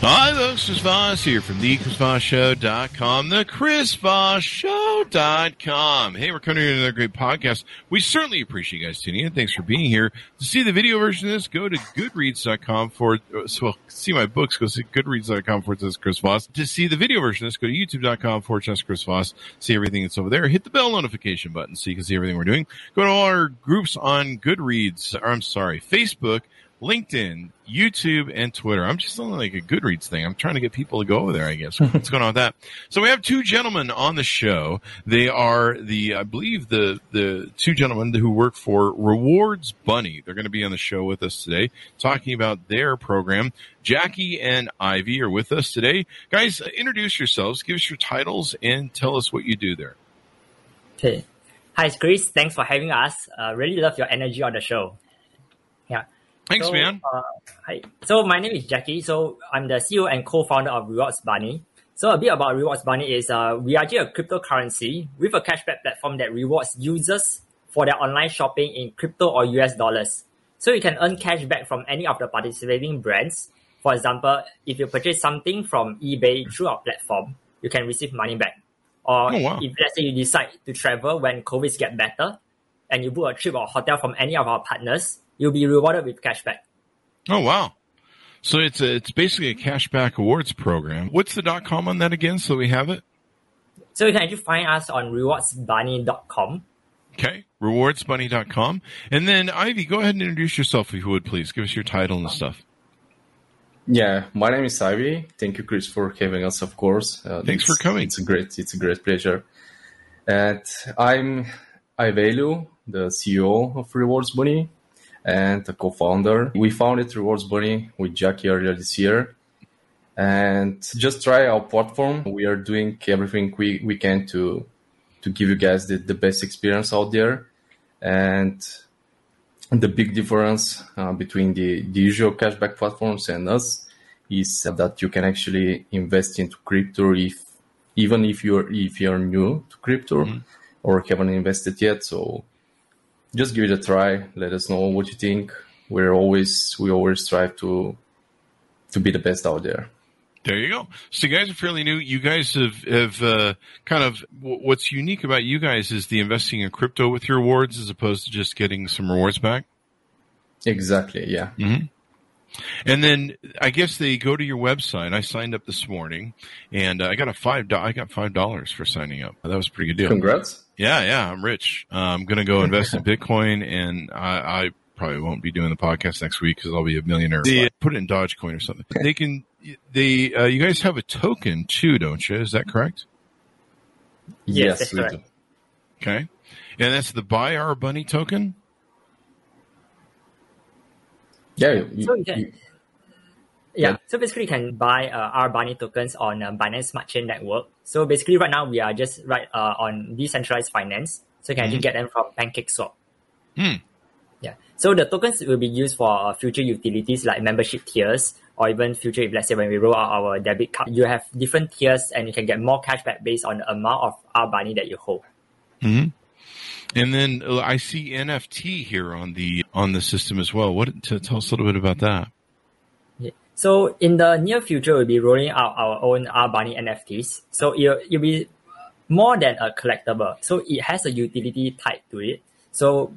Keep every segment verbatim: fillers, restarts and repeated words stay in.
Hi, folks. Chris Voss here from the chris voss show dot com, the chris voss show dot com. Hey, we're coming to another great podcast. We certainly appreciate you guys tuning in. Thanks for being here. To see the video version of this, go to goodreads dot com for, well, see my books, go to goodreads dot com forward slash Chris Voss. To see the video version of this, go to youtube dot com forward slash Chris Voss. See everything that's over there. Hit the bell notification button so you can see everything we're doing. Go to all our groups on Goodreads, or I'm sorry, Facebook, LinkedIn, YouTube, and Twitter. I'm just on like a Goodreads thing. I'm trying to get people to go over there, I guess. What's going on with that? So we have two gentlemen on the show. They are the, I believe, the the two gentlemen who work for Rewards Bunny. They're going to be on the show with us today, talking about their program. Jackie and Ivy are with us today. Guys, introduce yourselves. Give us your titles and tell us what you do there. Okay. Hi, it's Chris. Thanks for having us. Uh, really love your energy on the show. Yeah. Thanks, so, man. Uh, hi. So my name is Jackie. So I'm the C E O and co-founder of Rewards Bunny. So a bit about Rewards Bunny is uh, we are just a cryptocurrency with a cashback platform that rewards users for their online shopping in crypto or U S dollars. So you can earn cashback from any of the participating brands. For example, if you purchase something from eBay through our platform, you can receive money back. Or oh, wow. if let's say you decide to travel when COVID gets better and you book a trip or a hotel from any of our partners, you'll be rewarded with cashback. Oh, wow. So it's a, it's basically a cashback awards program. What's the .com on that again so we have it? So you can actually find us on rewards bunny dot com. Okay, rewards bunny dot com. And then, Ivy, go ahead and introduce yourself if you would, please. Give us your title and stuff. Yeah, my name is Ivy. Thank you, Chris, for having us, of course. Uh, Thanks for coming. It's a great, it's a great pleasure. And I'm Ivaylo, the C E O of Rewards Bunny, and a co-founder. We founded Rewards Bunny with Jackie earlier this year and just try our platform. We are doing everything we, we can to to give you guys the, the best experience out there. And the big difference uh, between the, the usual cashback platforms and us is that you can actually invest into crypto if even if you're if you're new to crypto mm-hmm. or haven't invested yet. So just give it a try. Let us know what you think. We're always we always strive to to be the best out there. There you go. So you guys are fairly new. You guys have, have uh, kind of w- what's unique about you guys is the investing in crypto with your rewards as opposed to just getting some rewards back. Exactly. Yeah. Mm-hmm. And then I guess they go to your website. I signed up this morning, and uh, I got a five. Do- I got five dollars for signing up. That was a pretty good deal. Congrats! Yeah, yeah, I'm rich. Uh, I'm gonna go invest in Bitcoin, and I, I probably won't be doing the podcast next week because I'll be a millionaire. Yeah. Put it in Dogecoin or something. They can. They. Uh, you guys have a token too, don't you? Is that correct? Yes, that's correct. Right. Okay, and that's the Buy Our Bunny token. Yeah, you, so you can, you, yeah. yeah. So basically, you can buy uh, our Bunny tokens on uh, Binance Smart Chain network. So basically, right now we are just right uh, on decentralized finance. So you can mm-hmm. actually get them from Pancake Swap. Mm. Yeah. So the tokens will be used for uh, future utilities like membership tiers, or even future. If let's say when we roll out our debit card, you have different tiers, and you can get more cashback based on the amount of our Bunny that you hold. Mm-hmm. And then I see N F T here on the on the system as well. What to tell us a little bit about that? Yeah. So in the near future, we'll be rolling out our own R-Bunny N F Ts. So it'll, it'll be more than a collectible. So it has a utility tied to it. So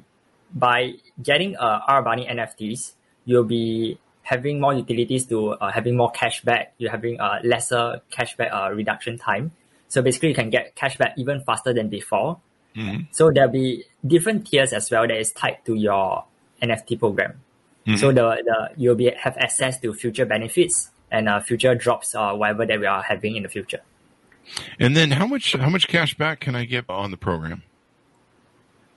by getting uh, R-Bunny N F Ts, you'll be having more utilities to uh, having more cashback. You're having a uh, lesser cashback uh, reduction time. So basically, you can get cashback even faster than before. Mm-hmm. So there'll be different tiers as well that is tied to your N F T program. Mm-hmm. So the, the you'll be have access to future benefits and uh, future drops or uh, whatever that we are having in the future. And then how much how much cash back can I get on the program?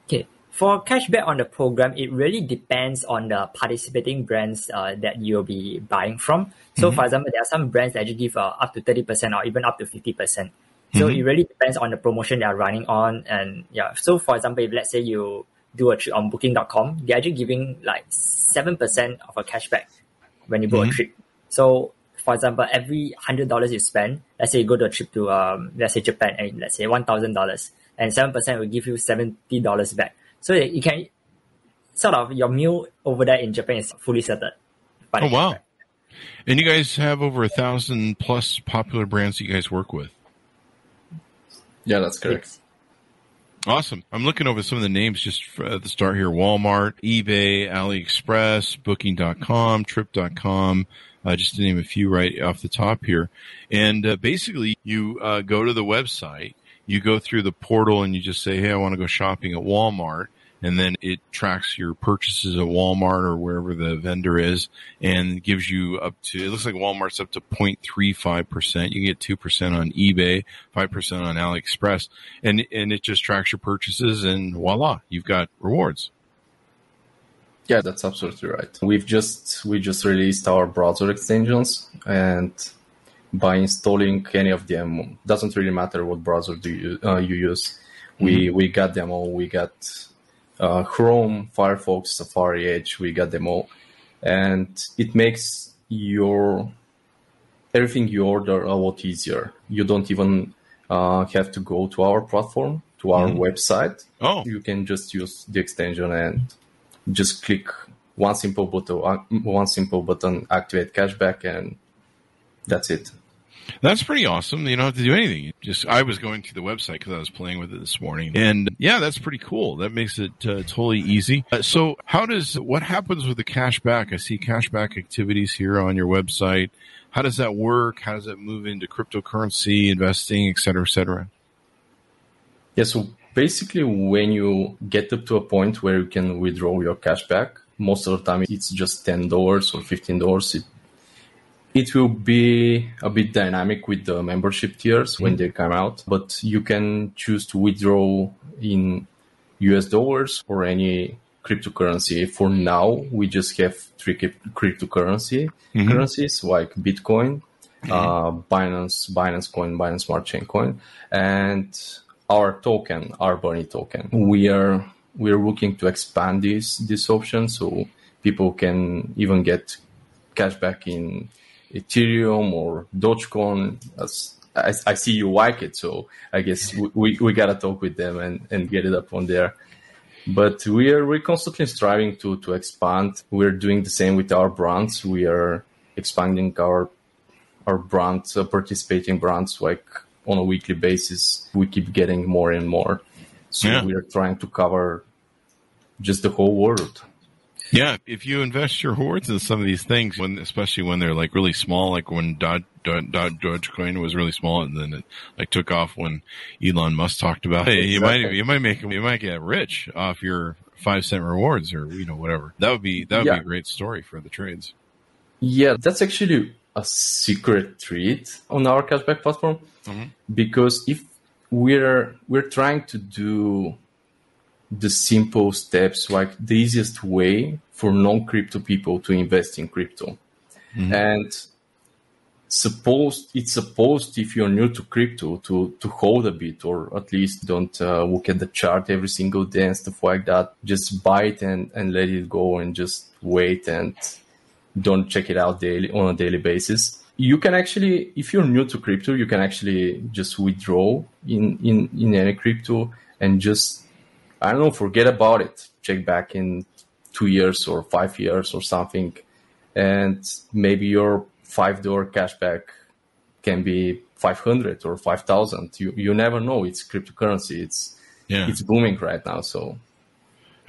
Okay. For cashback on the program, it really depends on the participating brands uh, that you'll be buying from. So, mm-hmm. for example, there are some brands that actually give uh, up to thirty percent or even up to fifty percent. So mm-hmm. it really depends on the promotion they are running on. And yeah, so for example, if let's say you do a trip on booking dot com, they're actually giving like seven percent of a cashback when you book mm-hmm. a trip. So for example, every one hundred dollars you spend, let's say you go to a trip to, um, let's say Japan, and let's say one thousand dollars, and seven percent will give you seventy dollars back. So you can sort of, your meal over there in Japan is fully settled. Oh, wow. Japan. And you guys have over a thousand plus popular brands that you guys work with. Yeah, that's correct. Yes. Awesome. I'm looking over some of the names just at the start here. Walmart, eBay, AliExpress, booking dot com, trip dot com, uh, just to name a few right off the top here. And uh, basically you uh, go to the website. You go through the portal and you just say, hey, I want to go shopping at Walmart. And then it tracks your purchases at Walmart or wherever the vendor is and gives you up to, it looks like Walmart's up to zero point three five percent. You get two percent on eBay, five percent on AliExpress. And, and it just tracks your purchases and voila, you've got rewards. Yeah, that's absolutely right. We've just, we just released our browser extensions, and by installing any of them, doesn't really matter what browser do you, uh, you use. We mm-hmm. we got them all. We got uh, Chrome, Firefox, Safari, Edge. We got them all, and it makes your everything you order a lot easier. You don't even uh, have to go to our platform, to our mm-hmm. website. Oh, you can just use the extension and just click one simple button, one simple button, activate cashback, and that's it. That's pretty awesome. You don't have to do anything. Just I was going to the website because I was playing with it this morning, and yeah, that's pretty cool. That makes it uh, totally easy. Uh, so, how does what happens with the cashback? I see cashback activities here on your website. How does that work? How does that move into cryptocurrency investing, et cetera, et cetera? Yeah. So basically, when you get up to a point where you can withdraw your cashback, most of the time it's just ten dollars or fifteen dollars. It, It will be a bit dynamic with the membership tiers when they come out, but you can choose to withdraw in U S dollars or any cryptocurrency. For now, we just have three cryptocurrency mm-hmm. currencies like Bitcoin, mm-hmm. uh, Binance, Binance Coin, Binance Smart Chain Coin, and our token, our Bunny token. We are we are looking to expand this this option so people can even get cashback in Ethereum or Dogecoin. As I, I see you like it, so I guess we, we, we gotta talk with them and, and get it up on there. But we are we're constantly striving to to expand. We're doing the same with our brands. We are expanding our our brands, uh, participating brands, like on a weekly basis. We keep getting more and more. So yeah. We are trying to cover just the whole world. Yeah, if you invest your hoards in some of these things, when, especially when they're like really small, like when Dodge, Dodge, Dogecoin was really small, and then it like took off when Elon Musk talked about it, you exactly. might you might make you might get rich off your five cent rewards or you know whatever. That would be that would yeah. be a great story for the trades. Yeah, that's actually a secret treat on our cashback platform mm-hmm. because if we're we're trying to do the simple steps, like the easiest way for non-crypto people to invest in crypto. Mm-hmm. And supposed it's supposed if you're new to crypto to to hold a bit, or at least don't uh, look at the chart every single day and stuff like that. Just buy it and, and let it go and just wait and don't check it out daily on a daily basis. You can actually, if you're new to crypto, you can actually just withdraw in, in, in any crypto and just I don't know, forget about it. Check back in two years or five years or something. And maybe your five dollar cashback can be five hundred or five thousand. You you never know. It's cryptocurrency. It's yeah. it's booming right now. So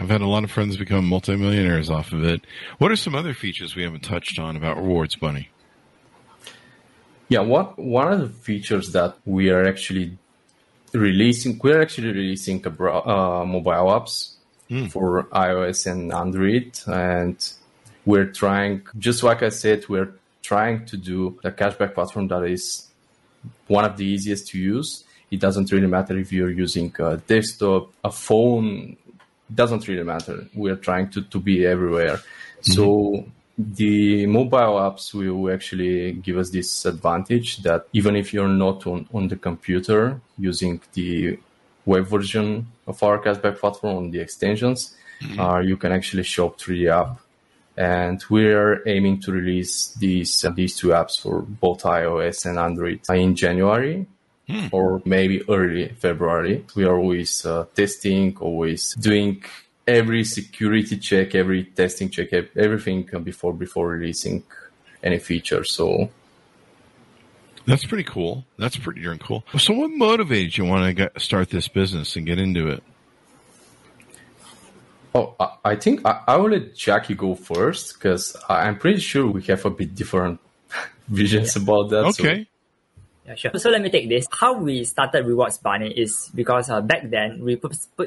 I've had a lot of friends become multimillionaires off of it. What are some other features we haven't touched on about Rewards Bunny? Yeah, what one of the features that we are actually Releasing, we're actually releasing a bro, uh, mobile apps mm. for iOS and Android, and we're trying, just like I said, we're trying to do a cashback platform that is one of the easiest to use. It doesn't really matter if you're using a desktop, a phone, doesn't really matter. We're trying to, to be everywhere. Mm-hmm. So the mobile apps will actually give us this advantage that even if you're not on, on the computer using the web version of our cashback platform on the extensions, mm-hmm. uh, you can actually shop through the app. And we're aiming to release these uh, these two apps for both iOS and Android in January. Hmm. Or maybe early February. We are always uh, testing, always doing every security check, every testing check, everything before before releasing any feature. So that's pretty cool. That's pretty darn cool. So what motivated you want to get, start this business and get into it? Oh, I, I think I, I will let Jackie go first because I'm pretty sure we have a bit different visions yeah. about that. Okay. So. Yeah, sure. So let me take this. How we started Rewards Bunny is because uh, back then, we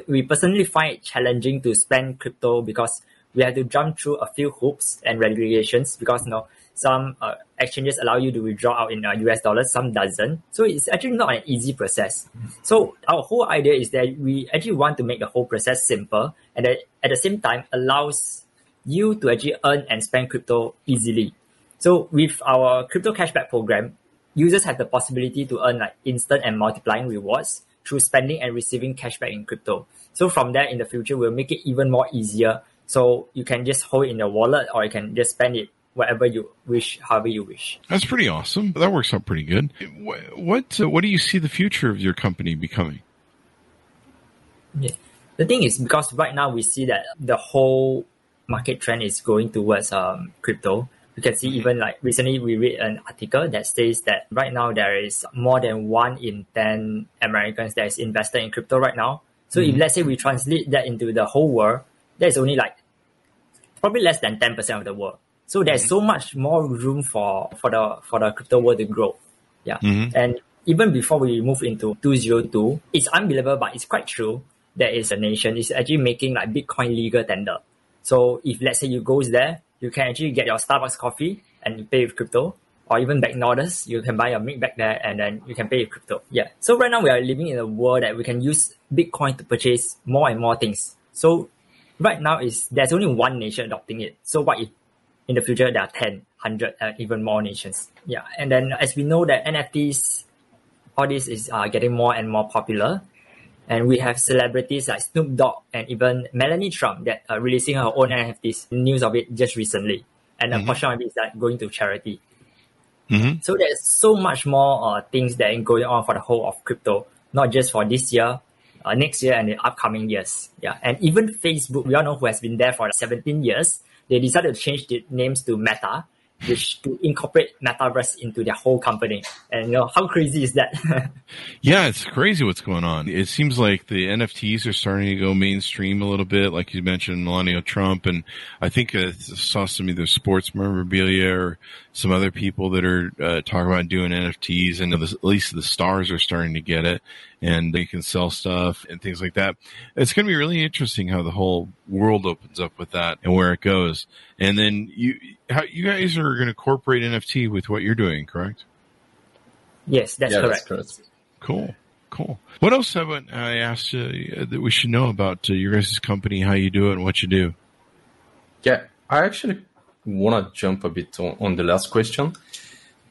we personally find it challenging to spend crypto because we had to jump through a few hoops and regulations because, you know, some uh, exchanges allow you to withdraw out in uh, U S dollars, some doesn't. So it's actually not an easy process. So our whole idea is that we actually want to make the whole process simple and that at the same time allows you to actually earn and spend crypto easily. So with our crypto cashback program, users have the possibility to earn like instant and multiplying rewards through spending and receiving cashback in crypto. So from there in the future, we'll make it even more easier. So you can just hold it in your wallet or you can just spend it wherever you wish, however you wish. That's pretty awesome. That works out pretty good. What what, uh, what do you see the future of your company becoming? Yeah. The thing is, because right now we see that the whole market trend is going towards um crypto. You can see even like recently we read an article that states that right now there is more than one in ten Americans that is invested in crypto right now. So mm-hmm. if let's say we translate that into the whole world, there's only like probably less than ten percent of the world. So there's mm-hmm. so much more room for, for the for the crypto world to grow. Yeah. Mm-hmm. And even before we move into two zero two, it's unbelievable, but it's quite true. There is a nation is actually making like Bitcoin legal tender. So if let's say you go there, you can actually get your Starbucks coffee and pay with crypto, or even back in orders, you can buy your meat back there and then you can pay with crypto. Yeah. So right now we are living in a world that we can use Bitcoin to purchase more and more things. So right now is there's only one nation adopting it. So what if in the future there are ten, one hundred, uh, even more nations? Yeah. And then as we know that N F Ts, all this is uh, getting more and more popular. And we have celebrities like Snoop Dogg and even Melania Trump that are releasing her own N F Ts, news of it just recently. And mm-hmm. a portion of it is like going to charity. Mm-hmm. So there's so much more uh, things that are going on for the whole of crypto, not just for this year, uh, next year and the upcoming years. Yeah. And even Facebook, we all know who has been there for like seventeen years, they decided to change the names to Meta, which to incorporate metaverse into their whole company. And you know, how crazy is that? Yeah, it's crazy what's going on. It seems like the N F Ts are starting to go mainstream a little bit, like you mentioned, Melania Trump. And I think I saw some either sports memorabilia or some other people that are uh, talking about doing N F Ts. And at least the stars are starting to get it. And they can sell stuff and things like that. It's going to be really interesting how the whole world opens up with that and where it goes. And then you how, you guys are going to incorporate N F T with what you're doing, correct? Yes, that's, yeah, correct. that's correct. Cool, cool. What else haven't I asked uh, that we should know about uh, your guys' company, how you do it and what you do? Yeah, I actually want to jump a bit on, on the last question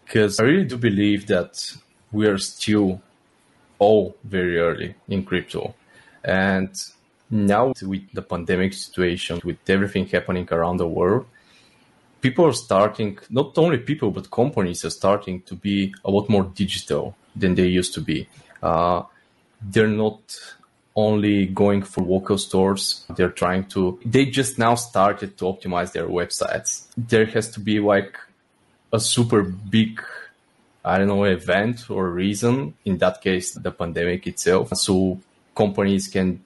because I really do believe that we are still all very early in crypto. And now with the pandemic situation, with everything happening around the world, people are starting, not only people, but companies are starting to be a lot more digital than they used to be. Uh, they're not only going for local stores. They're trying to, they just now started to optimize their websites. There has to be like a super big I don't know, event or reason, in that case, the pandemic itself. So companies can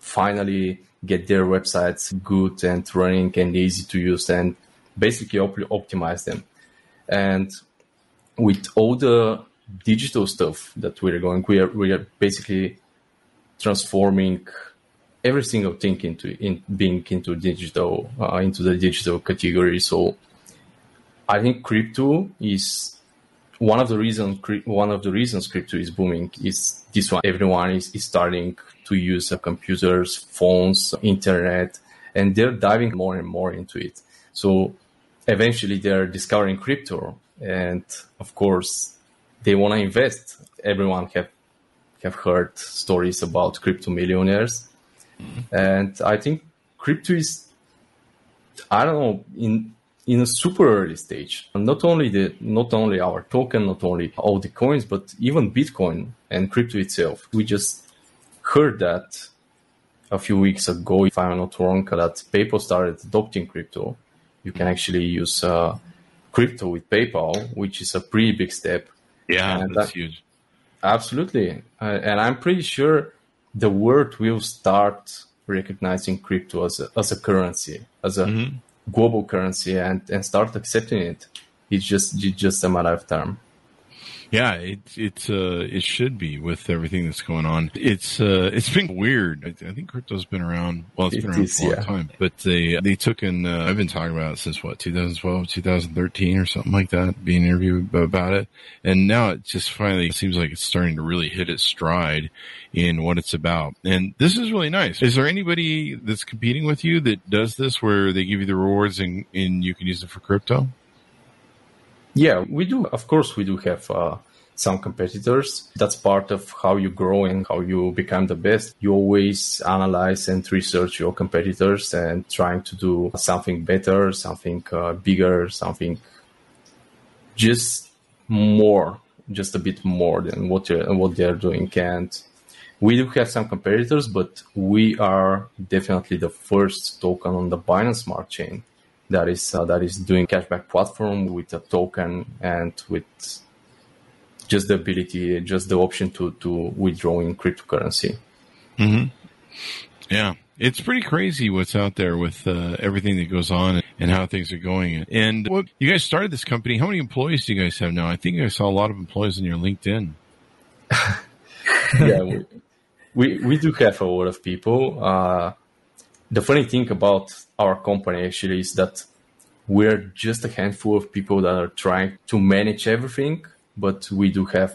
finally get their websites good and running and easy to use and basically op- optimize them. And with all the digital stuff that we're going, we are, we are basically transforming every single thing into in being into digital, uh, into the digital category. So I think crypto is one of the reasons one of the reasons crypto is booming is this one. Everyone is, is starting to use uh, computers, phones, internet, and they're diving more and more into it. So eventually they're discovering crypto, and of course they want to invest. Everyone have have heard stories about crypto millionaires, mm-hmm. and I think crypto is, I don't know, in in a super early stage. And not only the not only our token, not only all the coins, but even Bitcoin and crypto itself. We just heard that a few weeks ago, if I'm not wrong, that PayPal started adopting crypto. You can actually use uh, crypto with PayPal, which is a pretty big step. Yeah, and that's that, huge. Absolutely. Uh, and I'm pretty sure the world will start recognizing crypto as a, as a currency, as a mm-hmm. global currency, and, and start accepting it. It's just it's just a matter of time. Yeah, it it's uh, it should be with everything that's going on. It's uh, it's been weird. I, I think crypto's been around. Well, it's been around for a long time. But they they took in. Uh, I've been talking about it since what twenty twelve, twenty thirteen, or something like that. Being interviewed about it, and now it just finally seems like it's starting to really hit its stride in what it's about. And this is really nice. Is there anybody that's competing with you that does this, where they give you the rewards and and you can use it for crypto? Yeah, we do. Of course, we do have uh, some competitors. That's part of how you grow and how you become the best. You always analyze and research your competitors and trying to do something better, something uh, bigger, something just more, just a bit more than what you're, what they're doing. And we do have some competitors, but we are definitely the first token on the Binance Smart Chain that is uh, that is doing cashback platform with a token and with just the ability, just the option to, to withdraw in cryptocurrency. Mm-hmm. Yeah, it's pretty crazy what's out there with uh, everything that goes on and how things are going. And what, you guys started this company. How many employees do you guys have now? I think I saw a lot of employees on your LinkedIn. Yeah, we, we we do have a lot of people. Uh, The funny thing about our company actually is that we're just a handful of people that are trying to manage everything, but we do have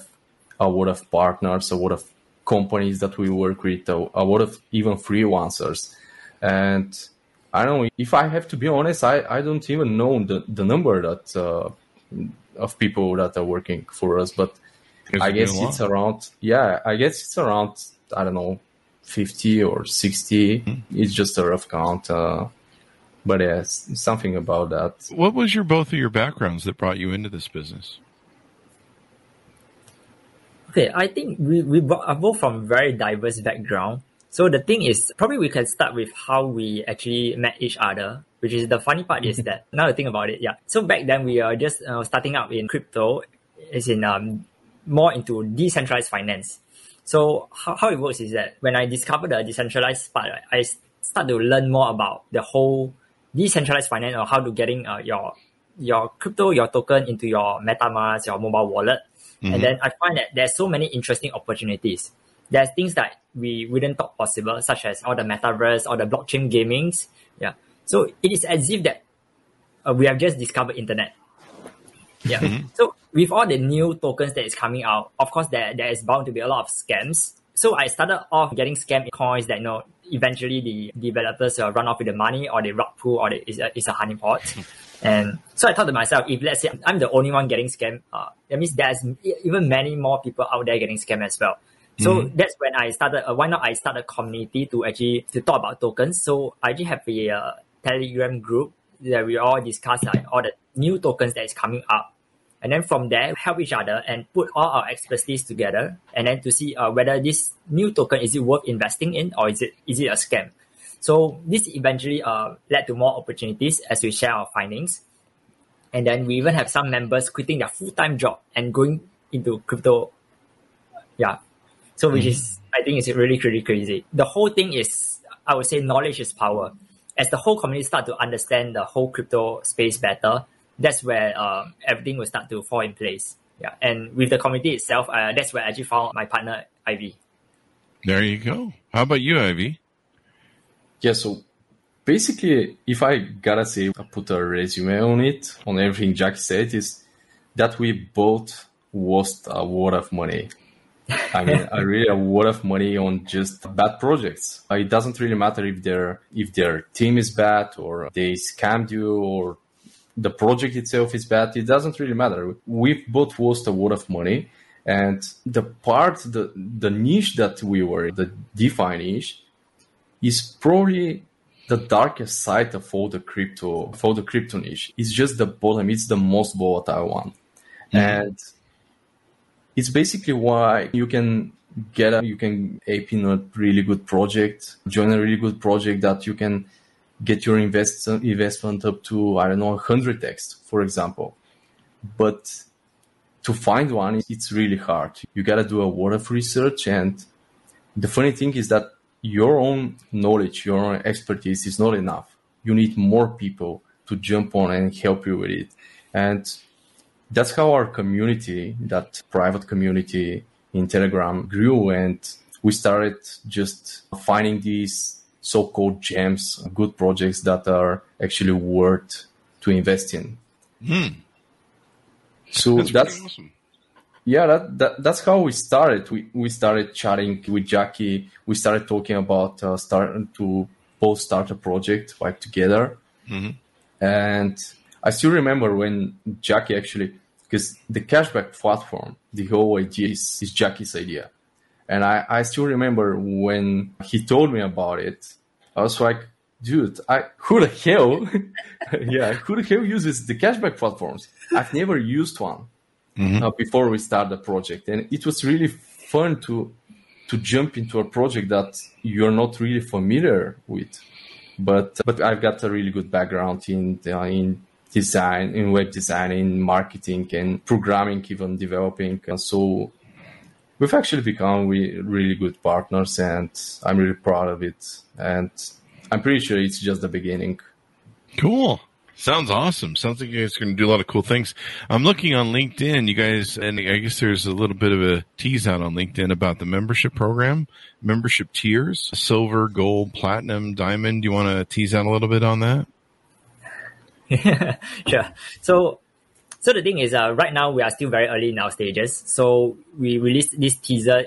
a lot of partners, a lot of companies that we work with, a lot of even freelancers. And I don't know, if I have to be honest, I, I don't even know the, the number that uh, of people that are working for us, but it's I guess it's around, yeah, I guess it's around, I don't know, fifty or sixty. Mm-hmm. It's just a rough count. Uh, but yeah, something about that. What was your both of your backgrounds that brought you into this business? Okay, I think we, we are both from very diverse background. So the thing is, probably we can start with how we actually met each other, which is the funny part is that, now I think about it, yeah. So back then we are just uh, starting out in crypto, as in um, more into decentralized finance. So how, how it works is that when I discovered the decentralized part, I start to learn more about the whole decentralized finance or how to getting uh, your your crypto, your token into your MetaMask, your mobile wallet. Mm-hmm. And then I find that there's so many interesting opportunities. There's things that we wouldn't thought possible, such as all the metaverse, all the blockchain gamings. Yeah. So it is as if that uh, we have just discovered internet. Yeah. Mm-hmm. So with all the new tokens that is coming out, of course, there, there is bound to be a lot of scams. So I started off getting scammed coins that, you know, eventually the developers uh, run off with the money, or they rug pull, or they, it's, a, it's a honeypot. And so I thought to myself, if let's say I'm the only one getting scammed, uh, that means there's even many more people out there getting scammed as well. So mm-hmm. that's when I started, uh, why not I started a community to actually to talk about tokens. So I actually have a uh, Telegram group that we all discuss uh, all the new tokens that is coming up. And then from there, help each other and put all our expertise together, and then to see uh, whether this new token, is it worth investing in, or is it is it a scam? So this eventually uh, led to more opportunities as we share our findings. And then we even have some members quitting their full-time job and going into crypto. Yeah. So which is, I think it's really, really crazy. The whole thing is, I would say knowledge is power. As the whole community start to understand the whole crypto space better, that's where um, everything will start to fall in place. Yeah, and with the community itself, uh, that's where I actually found my partner, Ivy. There you go. How about you, Ivy? Yeah, so basically, if I gotta say, I put a resume on it, on everything Jack said, is that we both lost a lot of money. I mean, I really a lot of money on just bad projects. It doesn't really matter if their if their team is bad or they scammed you or the project itself is bad. It doesn't really matter. We've both lost a lot of money. And the part, the, the niche that we were, the DeFi niche, is probably the darkest side of all the crypto, of all the crypto niche. It's just the bottom. It's the most volatile one. Mm-hmm. And it's basically why you can get a, you can ape in a really good project, join a really good project that you can get your invest, investment up to, I don't know, one hundred x, for example. But to find one, it's really hard. You got to do a lot of research. And the funny thing is that your own knowledge, your own expertise is not enough. You need more people to jump on and help you with it. And that's how our community, that private community in Telegram, grew. And we started just finding these so-called gems, good projects that are actually worth to invest in. Mm. So that's, that's awesome. Yeah, that, that that's how we started. We we started chatting with Jackie. We started talking about uh, starting to both start a project like together. Mm-hmm. And I still remember when Jackie actually, because the cashback platform, the whole idea is, is Jackie's idea. And I, I still remember when he told me about it, I was like, dude, I, who the hell? yeah, who the hell uses the cashback platforms? I've never used one mm-hmm. uh, before we started the project. And it was really fun to to jump into a project that you're not really familiar with. But but I've got a really good background in uh, in design, in web design, in marketing and programming, even developing. And so we've actually become we, really good partners, and I'm really proud of it. And I'm pretty sure it's just the beginning. Cool. Sounds awesome. Sounds like you guys are going to do a lot of cool things. I'm looking on LinkedIn, you guys, and I guess there's a little bit of a tease out on LinkedIn about the membership program, membership tiers, silver, gold, platinum, diamond. Do you want to tease out a little bit on that? Yeah, sure. So, so the thing is, uh, right now we are still very early in our stages. So we released this teaser uh,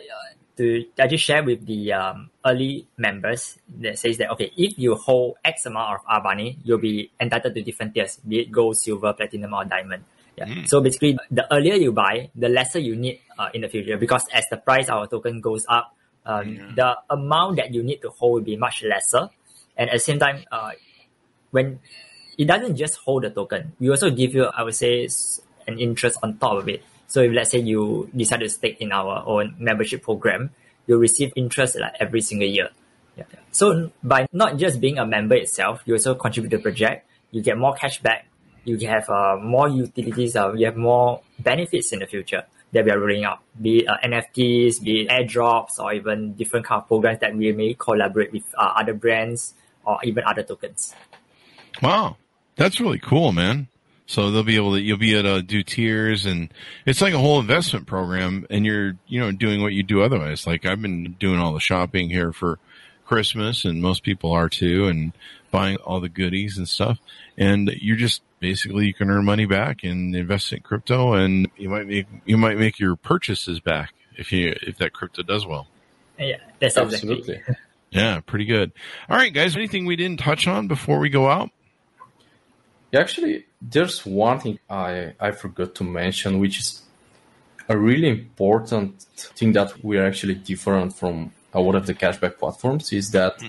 to I just share with the um, early members that says that, okay, if you hold X amount of R Bunny, you'll be entitled to different tiers, be it gold, silver, platinum, or diamond. Yeah. Mm. So basically, the earlier you buy, the lesser you need uh, in the future, because as the price of our token goes up, um, yeah. the amount that you need to hold will be much lesser. And at the same time, uh, when it doesn't just hold the token, we also give you, I would say, an interest on top of it. So if let's say you decide to stake in our own membership program, you'll receive interest like every single year. Yeah. So by not just being a member itself, you also contribute to the project. You get more cash back. You have uh, more utilities. Uh, you have more benefits in the future that we are rolling out, be it uh, N F Ts, be it airdrops, or even different kind of programs that we may collaborate with uh, other brands or even other tokens. Wow, that's really cool, man. So they'll be able to, you'll be able to do tiers, and it's like a whole investment program, and you're, you know, doing what you do otherwise. Like I've been doing all the shopping here for Christmas, and most people are too, and buying all the goodies and stuff. And you're just basically, you can earn money back and invest in crypto, and you might make, you might make your purchases back if you, if that crypto does well. Yeah, that's absolutely. Exactly. Yeah. Pretty good. All right, guys, anything we didn't touch on before we go out? Actually, there's one thing I, I forgot to mention, which is a really important thing that we are actually different from a lot of the cashback platforms, is that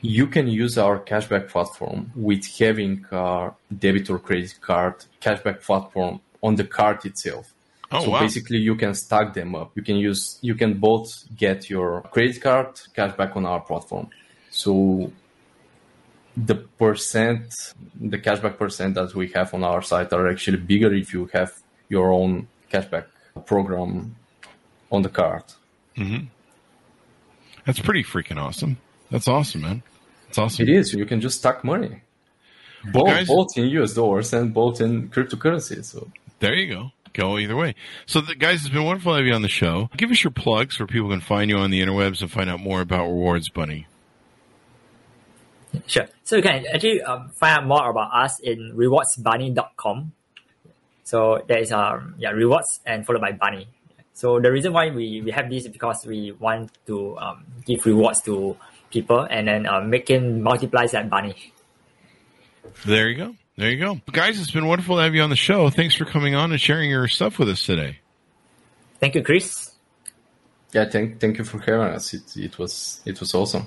you can use our cashback platform with having a debit or credit card cashback platform on the card itself. Oh, so wow. Basically, you can stack them up. You can use, you can both get your credit card cashback on our platform. So the percent, the cashback percent that we have on our site are actually bigger if you have your own cashback program on the card. Mm-hmm. That's pretty freaking awesome. That's awesome, man. That's awesome. It is. You can just stack money. Both, guys, both in U S dollars and both in cryptocurrency. So there you go. Go either way. So, the, guys, it's been wonderful to have you on the show. Give us your plugs where people can find you on the interwebs and find out more about Rewards Bunny. Sure. So you can actually um, find out more about us in rewards bunny dot com. So there is um yeah rewards and followed by Bunny. So the reason why we, we have this is because we want to um, give rewards to people and then uh, make it multiplies that Bunny. There you go. There you go. Guys, it's been wonderful to have you on the show. Thanks for coming on and sharing your stuff with us today. Thank you, Chris. Yeah, thank thank you for having us. It, it was it was awesome.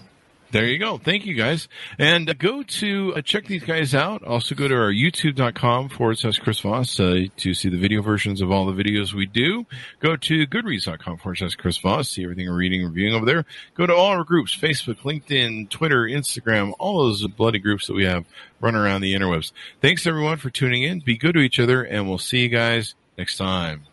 There you go. Thank you, guys. And go to uh, check these guys out. Also go to our youtube.com forward slash Chris Voss uh, to see the video versions of all the videos we do. Go to goodreads.com forward slash Chris Voss. See everything we're reading and reviewing over there. Go to all our groups, Facebook, LinkedIn, Twitter, Instagram, all those bloody groups that we have run around the interwebs. Thanks, everyone, for tuning in. Be good to each other, and we'll see you guys next time.